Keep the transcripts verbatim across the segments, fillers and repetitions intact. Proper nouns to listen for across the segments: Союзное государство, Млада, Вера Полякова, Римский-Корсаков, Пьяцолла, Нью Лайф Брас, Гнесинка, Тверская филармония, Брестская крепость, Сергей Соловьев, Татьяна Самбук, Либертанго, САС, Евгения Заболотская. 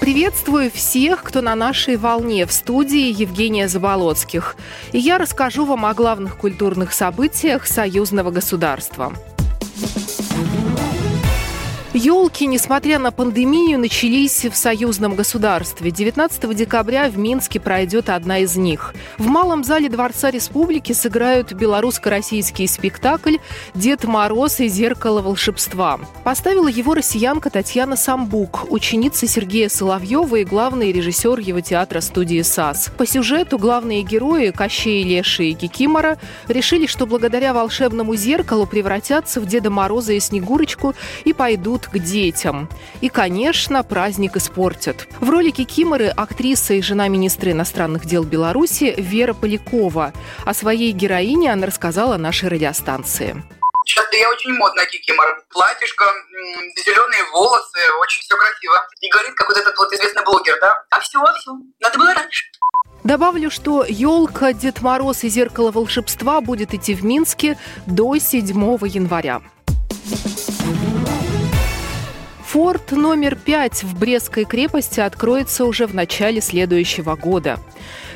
Приветствую всех, кто на нашей волне. В студии Евгения Заболотских. И я расскажу вам о главных культурных событиях союзного государства. Ёлки, несмотря на пандемию, начались в союзном государстве. девятнадцатого декабря в Минске пройдет одна из них. В Малом зале Дворца Республики сыграют белорусско-российский спектакль «Дед Мороз и зеркало волшебства». Поставила его россиянка Татьяна Самбук, ученица Сергея Соловьева и главный режиссер его театра-студии САС. По сюжету главные герои Кощей, Леши и Кикимора решили, что благодаря волшебному зеркалу превратятся в Деда Мороза и Снегурочку и пойдут к детям. И, конечно, праздник испортят. В роли Кикиморы актриса и жена министра иностранных дел Беларуси Вера Полякова. О своей героине она рассказала нашей радиостанции. Сейчас-то я очень модная Кикимора. Платьишко, зеленые волосы, очень все красиво. И говорит, как вот этот вот известный блогер, да? А все, а все. Надо было раньше. Добавлю, что «Елка, Дед Мороз и зеркало волшебства» будет идти в Минске до седьмого января. Форт номер пять в Брестской крепости откроется уже в начале следующего года.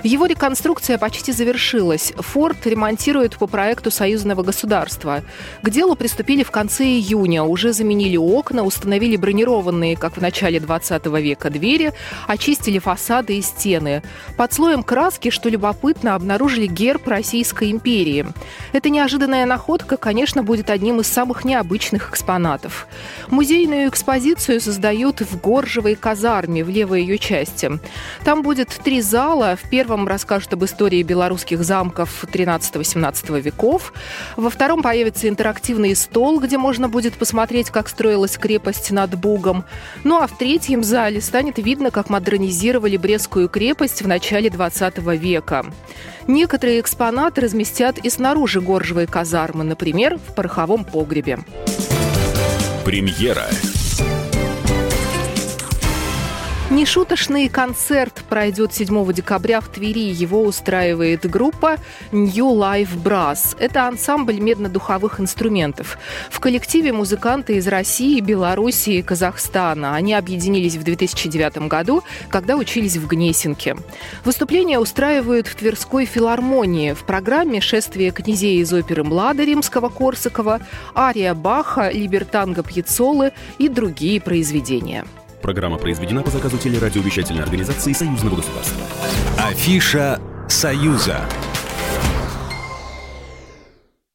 Его реконструкция почти завершилась. Форт ремонтируют по проекту союзного государства. К делу приступили в конце июня. Уже заменили окна, установили бронированные, как в начале двадцатого века, двери, очистили фасады и стены. Под слоем краски, что любопытно, обнаружили герб Российской империи. Эта неожиданная находка, конечно, будет одним из самых необычных экспонатов. Музейную экспозицию Экспозицию создают в Горжевой казарме в левой ее части. Там будет три зала. В первом расскажут об истории белорусских замков тринадцатого-семнадцатого веков. Во втором появится интерактивный стол, где можно будет посмотреть, как строилась крепость над Бугом. Ну а в третьем зале станет видно, как модернизировали Брестскую крепость в начале двадцатого века. Некоторые экспонаты разместят и снаружи Горжевой казармы, например, в пороховом погребе. Премьера. Нешуточный концерт пройдет седьмого декабря в Твери. Его устраивает группа Нью Лайф Брас. Это ансамбль медно-духовых инструментов. В коллективе музыканты из России, Белоруссии и Казахстана. Они объединились в две тысячи девятом году, когда учились в Гнесинке. Выступления устраивают в Тверской филармонии. В программе «Шествие князей» из оперы «Млада» Римского-Корсакова, ария Баха, Либертанго Пьяцолы и другие произведения. Программа произведена по заказу телерадиовещательной организации Союзного государства. Афиша «Союза».